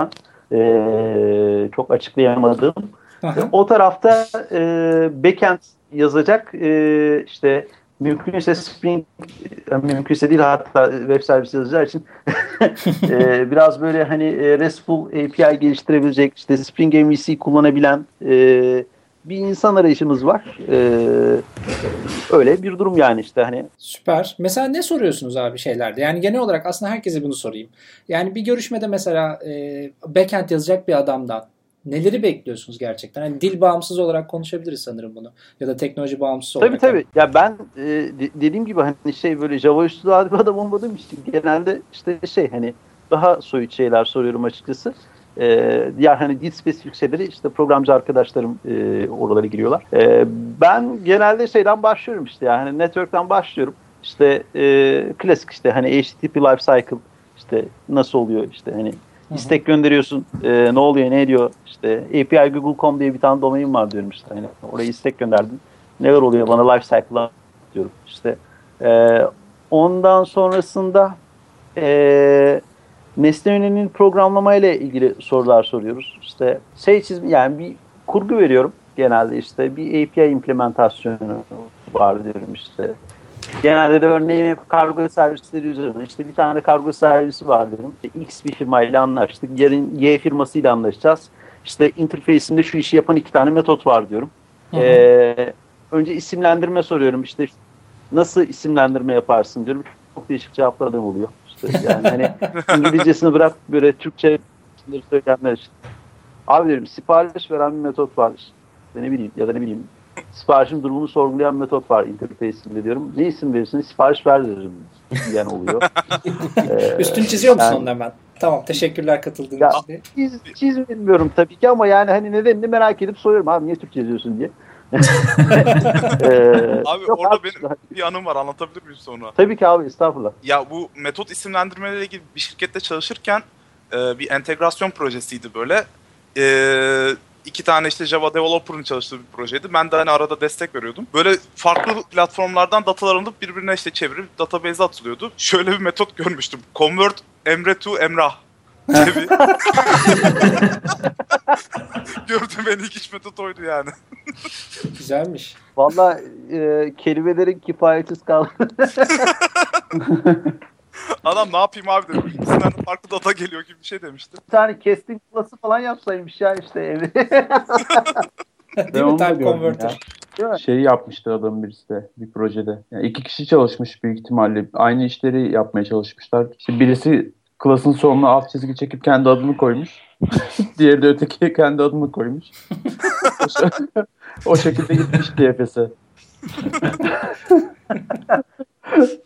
çok açıklayamadığım. O tarafta backend yazacak işte mümkünse Spring, mümkünse değil hatta web servisi yazacağı için biraz böyle hani RESTful API geliştirebilecek, işte Spring MVC kullanabilen bir insan arayışımız var. Öyle bir durum yani işte hani. Süper. Mesela ne soruyorsunuz abi şeylerde? Yani genel olarak aslında herkese bunu sorayım. Yani bir görüşmede mesela backend yazacak bir adamdan neleri bekliyorsunuz gerçekten? Yani dil bağımsız olarak konuşabiliriz sanırım bunu. Ya da teknoloji bağımsız olarak. Tabii. Ya ben dediğim gibi hani şey böyle Java üstü daha bir adam olmadığım için genelde işte şey hani daha soyut şeyler soruyorum açıkçası. Diğer hani dil spesifik şeyleri işte programcı arkadaşlarım oralara giriyorlar. Ben genelde şeyden başlıyorum işte yani network'ten başlıyorum. İşte klasik işte hani HTTP lifecycle işte nasıl oluyor işte hani istek gönderiyorsun ne oluyor ne ediyor işte API-Google.com diye bir tane domain var diyorum işte hani oraya istek gönderdin neler oluyor bana lifecycle diyorum işte ondan sonrasında nesne yönelinin programlamayla ilgili sorular soruyoruz işte şey çizim yani bir kurgu veriyorum genelde işte bir API implementasyonu var diyorum işte. Genelde de örneğin hep kargo servisleri üzerine. İşte bir tane kargo servisi var dedim. İşte X bir firmayla anlaştık. Yarın Y firmasıyla anlaşacağız. İşte interface'inde şu işi yapan iki tane metot var diyorum. Önce isimlendirme soruyorum. İşte nasıl isimlendirme yaparsın diyorum. Çok değişik cevaplarım oluyor. İşte yani hani İngilizcesini bırak böyle Türkçe söyleyenler işte. Abi diyorum sipariş veren bir metot var. İşte ne bileyim ya da ne bileyim. Siparişin durumunu sorgulayan metot var interface'inde diyorum. Ne isim verirsiniz? Sipariş veririm diyen oluyor. Üstünü çiziyor musun yani, ondan ben? Tamam, teşekkürler katıldığın için. Çizmiyorum tabii ki ama yani hani nedenini merak edip soruyorum. Abi niye Türkçe yazıyorsun diye. Abi yok, orada abi, benim bir anım var, anlatabilir miyim sonra? Tabii ki abi, estağfurullah. Ya bu metot isimlendirmeleriyle ilgili bir şirkette çalışırken bir entegrasyon projesiydi böyle. İki tane işte Java developer'ın çalıştığı bir projeydi. Ben de hani arada destek veriyordum. Böyle farklı platformlardan datalar alınıp birbirine işte çevirip database'e atılıyordu. Şöyle bir metot görmüştüm. Convert Emre to Emrah. Gördüm, en ilginç metot oydu yani. Güzelmiş. Valla kelimelerin kifayetsiz kaldı. Adam ne yapayım abi dedim. İkisinden de farklı data geliyor gibi bir şey demişti. Bir tane casting class'ı falan yapsaymış ya işte evi. Değil mi? Time Converter. Ya. Şeyi yapmıştı adam birisi de bir projede. Yani iki kişi çalışmış büyük ihtimalle. Aynı işleri yapmaya çalışmışlar. İşte birisi class'ın sonuna alt çizgi çekip kendi adını koymuş. Diğeri de öteki kendi adını koymuş. O şekilde gitmiş DFS'e.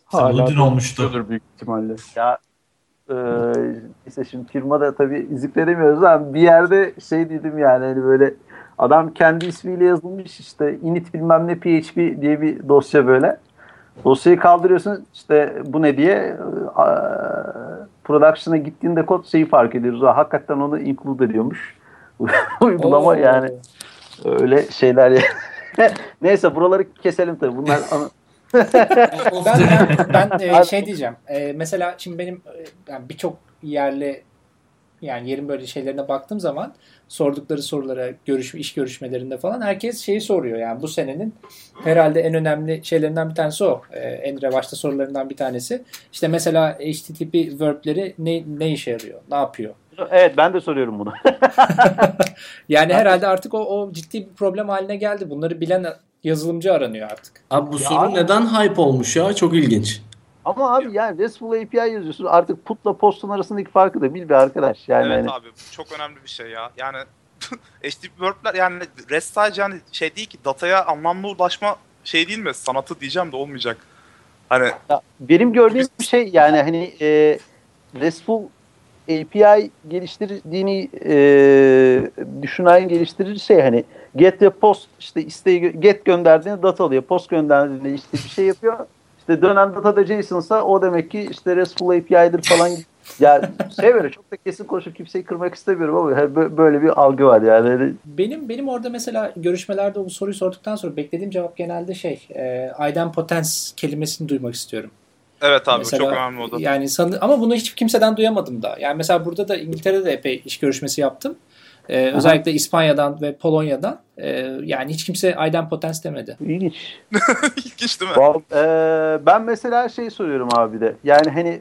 Hala olmuştur büyük ihtimalle. Ya işte şimdi firmada tabii iziklenemiyoruz ama bir yerde şey dedim yani hani böyle adam kendi ismiyle yazılmış işte init bilmem ne PHP diye bir dosya böyle. Dosyayı kaldırıyorsun işte bu ne diye production'a gittiğinde kod şeyi fark ediyoruz. Hakikaten onu include ediyormuş. Uygulama yani öyle şeyler yani. Neyse buraları keselim tabii. Bunlar ben şey diyeceğim. Mesela şimdi benim yani birçok yerli yani yerin böyle şeylerine baktığım zaman sordukları sorulara iş görüşmelerinde falan herkes şeyi soruyor. Yani bu senenin herhalde en önemli şeylerinden bir tanesi o. En revaçta sorularından bir tanesi. İşte mesela HTTP verb'leri ne işe yarıyor? Ne yapıyor? Evet, ben de soruyorum bunu. Yani herhalde artık o ciddi bir problem haline geldi. Bunları bilen yazılımcı aranıyor artık. Abi bu soru neden hype olmuş ya? Çok ilginç. Ama abi yani RESTful API yazıyorsun. Artık putla postun arasındaki farkı da bil bir arkadaş. Yani evet yani. Abi bu çok önemli bir şey ya. Yani HTTP verb'ler yani REST sadece yani şey değil ki dataya anlamlı ulaşma şey değil mi? Sanatı diyeceğim de olmayacak. Hani ya, benim gördüğüm bir şey yani hani RESTful API geliştirdiğini düşünen geliştirir şey hani get ve post işte isteği get gönderdiğinde data alıyor, post gönderdiğinde işte bir şey yapıyor. İşte dönen data da JSON'sa o demek ki işte RESTful API'dir falan. Yani şey böyle çok da kesin konuşup kimseyi kırmak istemiyorum ama böyle bir algı var yani. Benim orada mesela görüşmelerde bu soruyu sorduktan sonra beklediğim cevap genelde şey idempotens kelimesini duymak istiyorum. Evet abi mesela, çok önemli o da. Yani ama bunu hiç kimseden duyamadım da. Yani mesela burada da İngiltere'de de epey iş görüşmesi yaptım. Özellikle İspanya'dan ve Polonya'dan. Yani hiç kimse idempotens demedi. İlginç. İlginç değil mi? Ben mesela şey soruyorum abi de. Yani hani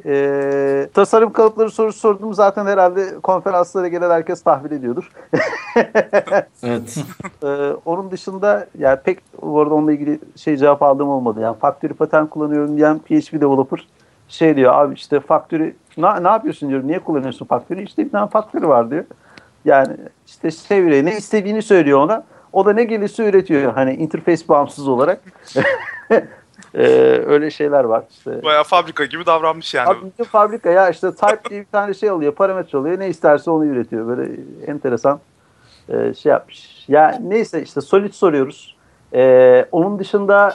tasarım kalıpları sorusu sordum zaten herhalde konferanslara gelen herkes tahmin ediyordur. Evet. Onun dışında yani pek bu arada onunla ilgili şey cevap aldığım olmadı. Yani factory pattern kullanıyorum diyen PHP developer şey diyor abi işte factory ne yapıyorsun diyorum. Niye kullanıyorsun factory? İşte bir tane factory var diyor. Yani işte çevreye ne istediğini söylüyor ona. O da ne gelirse üretiyor. Hani interface bağımsız olarak. Öyle şeyler var. İşte. Bayağı fabrika gibi davranmış yani. Abi, fabrika ya işte type diye bir tane şey alıyor. Parametre alıyor. Ne isterse onu üretiyor. Böyle enteresan şey yapmış. Ya neyse işte solid soruyoruz. Onun dışında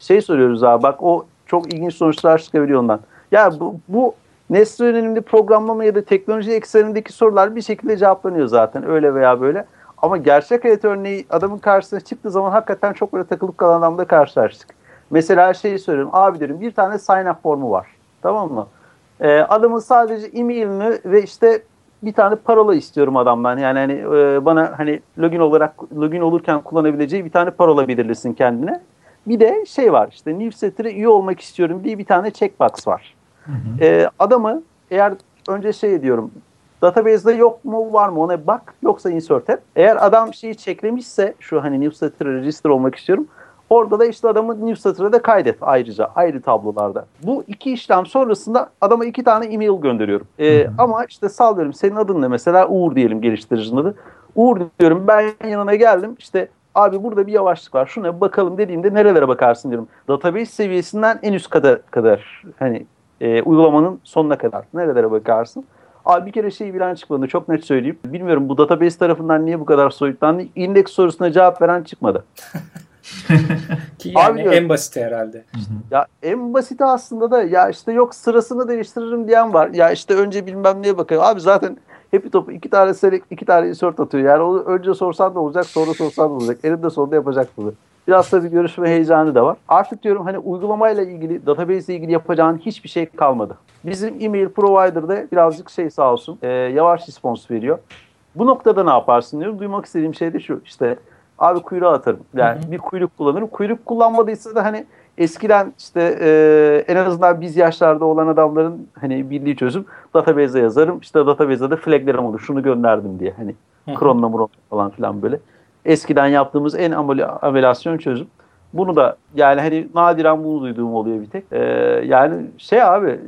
şey soruyoruz abi, bak o çok ilginç sonuçlar çıkabiliyor ondan. Ya bu nesne yönelimli programlama ya da teknoloji eksenindeki sorular bir şekilde cevaplanıyor zaten öyle veya böyle. Ama gerçek hayat örneği adamın karşısına çıktığı zaman hakikaten çok böyle takılıp kalan adamla karşılaştık. Mesela şeyi söylüyorum abi, derim bir tane sign up formu var, tamam mı? Adamın sadece e-mailini ve işte bir tane parola istiyorum adamdan. Yani hani bana hani login olurken kullanabileceği bir tane parola belirlesin kendine. Bir de şey var, işte newsletter'e üye olmak istiyorum diye bir tane checkbox var. Hı hı. Adamı eğer önce şey diyorum, database'de yok mu var mı ona bak, yoksa insert et. Eğer adam şeyi checklemişse, şu hani newsletter'e register olmak istiyorum, orada da işte adamı newsletter'a da kaydet ayrıca, ayrı tablolarda. Bu iki işlem sonrasında adama iki tane e-mail gönderiyorum. Ama işte sallıyorum, senin adın ne mesela? Uğur diyelim, geliştiricinin adı. Uğur diyorum, ben yanına geldim işte abi burada bir yavaşlık var, şuna bakalım dediğimde nerelere bakarsın diyorum. Database seviyesinden en üst kadar hani uygulamanın sonuna kadar nerelere bakarsın. Abi bir kere şeyi bilen çıkmadı, çok net söyleyeyim. Bilmiyorum bu database tarafından niye bu kadar soyutlandı, index sorusuna cevap veren çıkmadı. Ki yani abi, en basiti herhalde. Ya en basiti aslında da ya işte yok sırasını değiştiririm diyen var. Ya işte önce bilmem neye bakıyor. Abi zaten Happy Top'u iki tane select, iki tane insert atıyor. Yani onu önce sorsan da olacak, sonra sorsan da olacak. Elimde sonunda yapacak bunu. Biraz tabii görüşme heyecanı da var. Artık diyorum hani uygulamayla ilgili, database ile ilgili yapacağın hiçbir şey kalmadı. Bizim e-mail provider'da birazcık şey sağ olsun yavaş respons veriyor. Bu noktada ne yaparsın diyorum. Duymak istediğim şey de şu işte. Abi kuyruğa atarım. Yani bir kuyruk kullanırım. Kuyruk kullanmadıysa da hani eskiden işte en azından biz yaşlarda olan adamların hani bildiği çözüm database'e yazarım. İşte database'de de flaglerim olur. Şunu gönderdim diye. Hani cronla muron falan filan böyle. Eskiden yaptığımız en amelasyon çözüm. Bunu da yani hani nadiren bunu duyduğum oluyor bir tek. Yani şey abi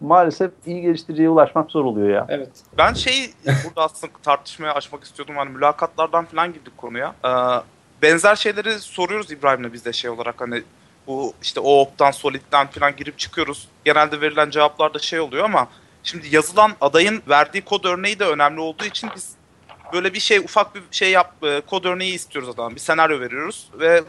maalesef iyi geliştiriciye ulaşmak zor oluyor ya. Evet. Ben şeyi burada aslında tartışmaya açmak istiyordum. Hani mülakatlardan falan girdik konuya. Benzer şeyleri soruyoruz İbrahim'le biz de şey olarak hani bu işte OOP'tan, Solid'den falan girip çıkıyoruz. Genelde verilen cevaplar da şey oluyor ama şimdi yazılan adayın verdiği kod örneği de önemli olduğu için biz böyle bir şey, ufak bir şey kod örneği istiyoruz adamdan. Bir senaryo veriyoruz ve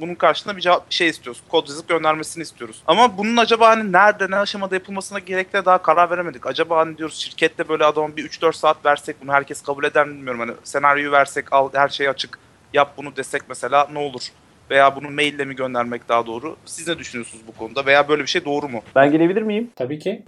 bunun karşılığında bir cevap şey istiyoruz. Kod yazıp göndermesini istiyoruz. Ama bunun acaba hani nerede, ne aşamada yapılmasına gerekli daha karar veremedik. Acaba hani diyoruz şirkette böyle adamın bir 3-4 saat versek bunu herkes kabul eder mi bilmiyorum. Hani senaryoyu versek, al her şey açık, yap bunu desek mesela ne olur? Veya bunu maille mi göndermek daha doğru? Siz ne düşünüyorsunuz bu konuda? Veya böyle bir şey doğru mu? Ben gelebilir miyim? Tabii ki.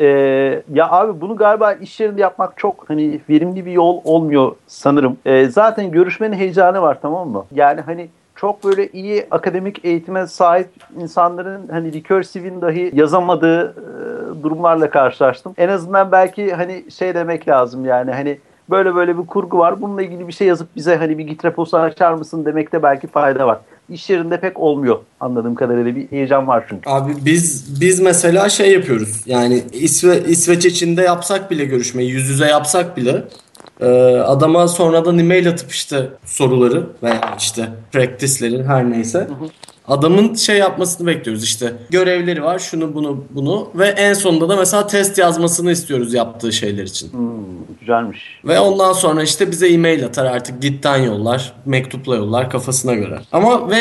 Ya abi bunu galiba iş yerinde yapmak çok hani verimli bir yol olmuyor sanırım. Zaten görüşmenin heyecanı var, tamam mı? Yani hani çok böyle iyi akademik eğitime sahip insanların hani recursive'in dahi yazamadığı durumlarla karşılaştım. En azından belki hani şey demek lazım yani hani böyle böyle bir kurgu var. Bununla ilgili bir şey yazıp bize hani bir git reposu açar mısın demekte belki fayda var. İş yerinde pek olmuyor anladığım kadarıyla, bir heyecan var çünkü. Abi biz mesela şey yapıyoruz yani İsveç içinde yapsak bile görüşmeyi yüz yüze yapsak bile adama sonradan e-mail atıp işte soruları veya işte practice'leri her neyse adamın şey yapmasını bekliyoruz işte görevleri var şunu bunu ve en sonunda da mesela test yazmasını istiyoruz yaptığı şeyler için. Güzelmiş. Ve ondan sonra işte bize e-mail atar artık, Git'ten yollar, mektupla yollar kafasına göre. Ama ve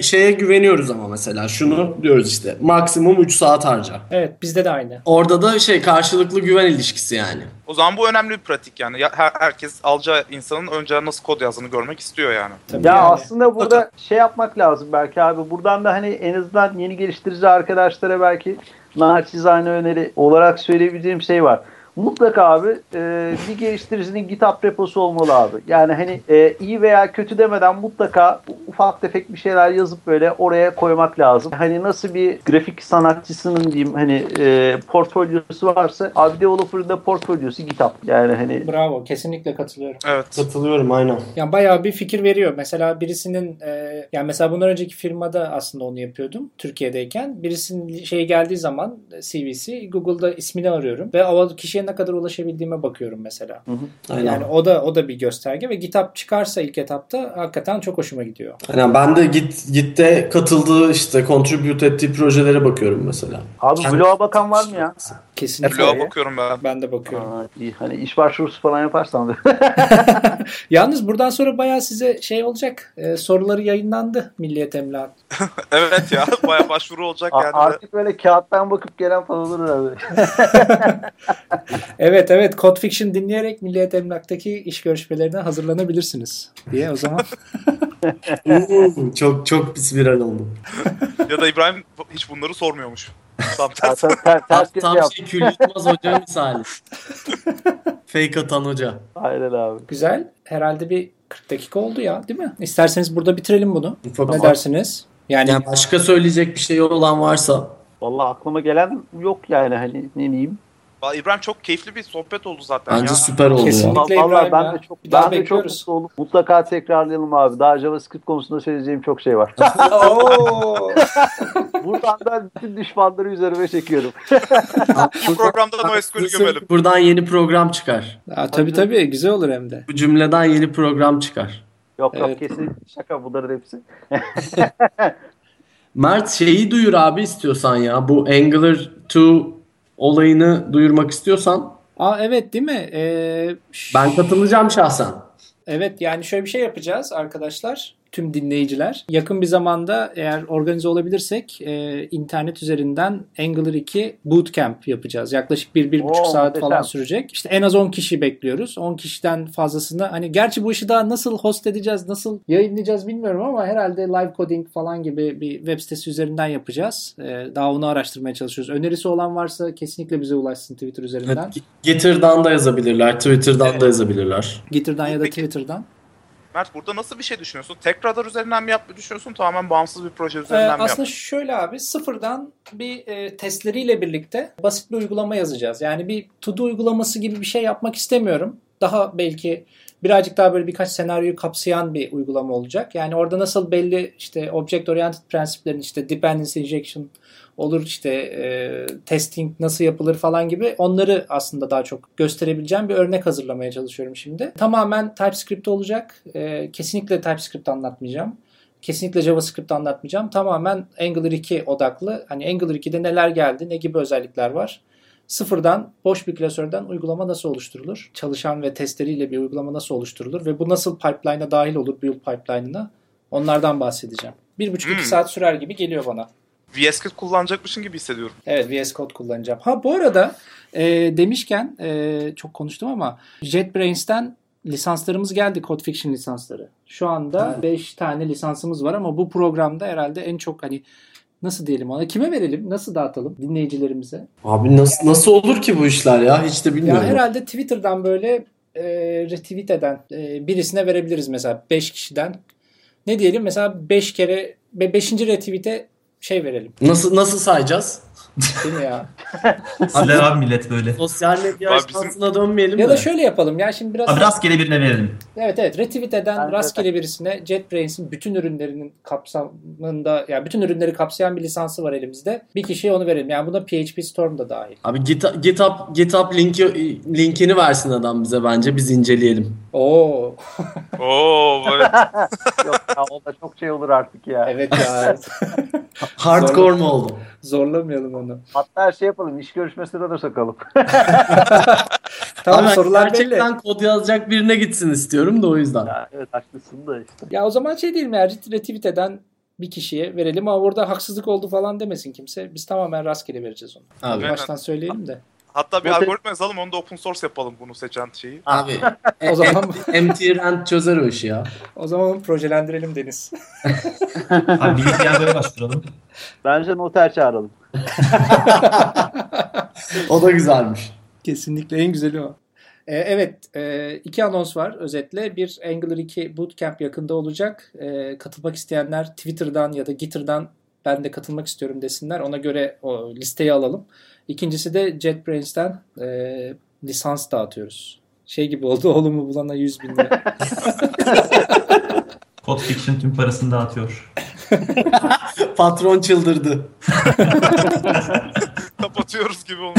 şeye güveniyoruz ama mesela şunu diyoruz işte maksimum 3 saat harca. Evet bizde de aynı. Orada da şey karşılıklı güven ilişkisi yani. O zaman bu önemli bir pratik yani. Herkes alacağı insanın önce nasıl kod yazdığını görmek istiyor yani. Tabii ya yani. Aslında burada şey yapmak lazım belki abi. Buradan da hani en azından yeni geliştirici arkadaşlara belki naçizane öneri olarak söyleyebileceğim şey var. Mutlaka abi bir geliştiricinin GitHub reposu olmalı abi. Yani hani iyi veya kötü demeden mutlaka ufak tefek bir şeyler yazıp böyle oraya koymak lazım. Hani nasıl bir grafik sanatçısının diyeyim hani portfolyosu varsa abi developer'ın da portfolyosu GitHub. Yani hani bravo, kesinlikle katılıyorum. Evet. Katılıyorum aynen. Yani bayağı bir fikir veriyor. Mesela birisinin yani mesela bundan önceki firmada aslında onu yapıyordum Türkiye'deyken. Birisinin şey geldiği zaman CV'si Google'da ismini arıyorum ve o kişiye ne kadar ulaşabildiğime bakıyorum mesela. Yani o da bir gösterge ve GitHub çıkarsa ilk etapta hakikaten çok hoşuma gidiyor. Yani ben de Git'te katıldığı işte contribute ettiği projelere bakıyorum mesela. Abi bloğa bakan var mı ya? Kesinlikle. Bloğa bakıyorum ben. Ben de bakıyorum. Aa, iyi. Hani iş başvurusu falan yaparsam da. Yalnız buradan sonra bayağı size şey olacak. Soruları yayınlandı Milliyet Emlak. Evet ya. Bayağı başvuru olacak yani. Artık böyle kağıttan bakıp gelen falan olur abi. Evet evet. Code Fiction dinleyerek Milliyet Emlak'taki iş görüşmelerine hazırlanabilirsiniz diye o zaman. Çok çok pis viral oldu. Ya da İbrahim hiç bunları sormuyormuş. Tam şey Kül Yutmaz Hoca misali. Fake atan hoca. Aynen abi. Güzel. Herhalde bir 40 dakika oldu ya, değil mi? İsterseniz burada bitirelim bunu. Ne dersiniz? Yani başka söyleyecek bir şey olan varsa. Vallahi aklıma gelen yok yani, hani ne diyeyim. İbrahim çok keyifli bir sohbet oldu zaten. Bence ya. Süper oldu. Kesinlikle ya. Vallahi ben de çok, ben de çok mutlu oldum. Mutlaka tekrarlayalım abi. Daha JavaScript konusunda söyleyeceğim çok şey var. Buradan da bütün düşmanları üzerime çekiyorum. Bu programdan o SQL'ü gömelim. Buradan yeni program çıkar. Tabii güzel olur hem de. Bu cümleden yeni program çıkar. Yok evet. Kesinlikle şaka bunların hepsi. Mert şeyi duyur abi istiyorsan ya. Bu Angular 2 olayını duyurmak istiyorsan. Aa evet, değil mi? Ben katılacağım şahsen. Evet, yani şöyle bir şey yapacağız arkadaşlar. Tüm dinleyiciler. Yakın bir zamanda eğer organize olabilirsek internet üzerinden Angular 2 bootcamp yapacağız. Yaklaşık 1-1,5 saat falan sürecek. İşte en az 10 kişi bekliyoruz. 10 kişiden fazlasını, hani gerçi bu işi daha nasıl host edeceğiz, nasıl yayınlayacağız bilmiyorum ama herhalde live coding falan gibi bir web sitesi üzerinden yapacağız. Daha onu araştırmaya çalışıyoruz. Önerisi olan varsa kesinlikle bize ulaşsın Twitter üzerinden. Evet, Gitter'dan da yazabilirler, Twitter'dan da yazabilirler. Gitter'dan ya da Twitter'dan. Mert, burada nasıl bir şey düşünüyorsun? Tek radar üzerinden mi yapmayı düşünüyorsun? Tamamen bağımsız bir proje üzerinden mi yapmayı? Aslında şöyle abi, sıfırdan bir testleriyle birlikte basit bir uygulama yazacağız. Yani bir to-do uygulaması gibi bir şey yapmak istemiyorum. Daha belki birazcık daha böyle birkaç senaryoyu kapsayan bir uygulama olacak. Yani orada nasıl belli işte object oriented prensiplerin, işte dependency injection olur, işte testing nasıl yapılır falan gibi, onları aslında daha çok gösterebileceğim bir örnek hazırlamaya çalışıyorum şimdi. Tamamen TypeScript olacak. Kesinlikle TypeScript anlatmayacağım. Kesinlikle JavaScript anlatmayacağım. Tamamen Angular 2 odaklı. Hani Angular 2'de neler geldi, ne gibi özellikler var? Sıfırdan, boş bir klasörden uygulama nasıl oluşturulur? Çalışan ve testleriyle bir uygulama nasıl oluşturulur? Ve bu nasıl pipeline'a dahil olur, build pipeline'ına? Onlardan bahsedeceğim. 1,5-2 saat sürer gibi geliyor bana. VS Code kullanacakmışım gibi hissediyorum. Evet, VS Code kullanacağım. Ha bu arada demişken çok konuştum ama JetBrains'ten lisanslarımız geldi. Code Fiction lisansları. Şu anda 5 tane lisansımız var ama bu programda herhalde en çok, hani nasıl diyelim ona, kime verelim, nasıl dağıtalım dinleyicilerimize? Abi nasıl olur ki bu işler ya, hiç de bilmiyorum. Ya herhalde Twitter'dan böyle retweet eden birisine verebiliriz mesela 5 kişiden. Ne diyelim mesela 5 kere 5. retweet'e şey verelim. Nasıl sayacağız? Değil mi ya? Siler abi millet böyle. Sosyal medya aşkına dönmeyelim. Ya da şöyle yapalım. Ya şimdi biraz abi rastgele birine verelim. Evet. Retweet eden ben rastgele birisine JetBrains'in bütün ürünlerinin kapsamında, yani bütün ürünleri kapsayan bir lisansı var elimizde. Bir kişiye onu verelim. Yani buna PHP Storm da dahil. Abi GitHub linkini versin adam bize bence. Biz inceleyelim. Böyle. Yok ya, o da çok şey olur artık ya. Evet ya. Hardcore mu oldu? Zorlamayalım onu. Hatta şey yapalım, iş görüşmesine de sokalım. Tamam, sorular gerçekten belli. Kod yazacak birine gitsin istiyorum da o yüzden. Ya, evet haklısın da işte. Ya o zaman şey diyelim ya, retweet eden bir kişiye verelim ama orada haksızlık oldu falan demesin kimse. Biz tamamen rastgele vereceğiz onu. Abi. Baştan söyleyelim de. Hatta bir algoritma yazalım, onu da open source yapalım, bunu seçen şeyi. Abi o zaman MTRN çözer o işi ya. O zaman projelendirelim Deniz. Abi bilgisayar böyle başlayalım. Bence noter çağıralım. O da güzelmiş. Kesinlikle en güzeli o. Evet, 2 anons var özetle. Bir, Angular 2 Bootcamp yakında olacak. Katılmak isteyenler Twitter'dan ya da Gitter'dan ben de katılmak istiyorum desinler. Ona göre o listeyi alalım. İkincisi de JetBrains'ten lisans dağıtıyoruz. Şey gibi oldu, oğlumu bulana 100.000 lira. Code Fiction tüm parasını dağıtıyor. Patron çıldırdı. Kapatıyoruz gibi oldu.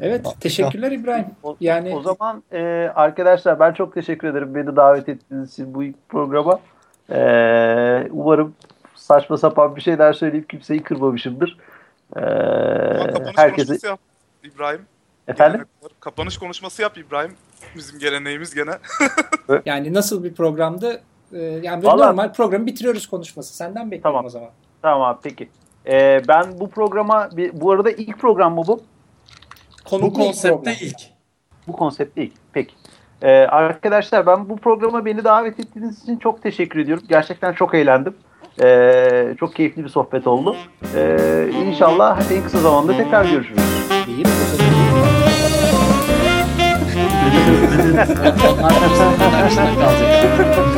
Evet, teşekkürler İbrahim. Yani o zaman arkadaşlar ben çok teşekkür ederim beni davet ettiğiniz için bu programa. Umarım saçma sapan bir şeyler söyleyip kimseyi kırmamışımdır. Kapanış konuşması yap İbrahim. Efendim? Kapanış konuşması yap İbrahim. Bizim geleneğimiz gene. Yani nasıl bir programdı? Yani vallahi, normal programı bitiriyoruz konuşması. Senden bekliyorum tamam, o zaman. Tamam abi peki. Ben bu programa, bu arada ilk program mı bu? Bu konseptte ilk. Bu konseptte ilk. Peki. Arkadaşlar ben bu programa beni davet ettiğiniz için çok teşekkür ediyorum. Gerçekten çok eğlendim. Çok keyifli bir sohbet oldu. İnşallah en kısa zamanda tekrar görüşürüz. İyi mi? Arkadaşlar arkadaşlar kalacak.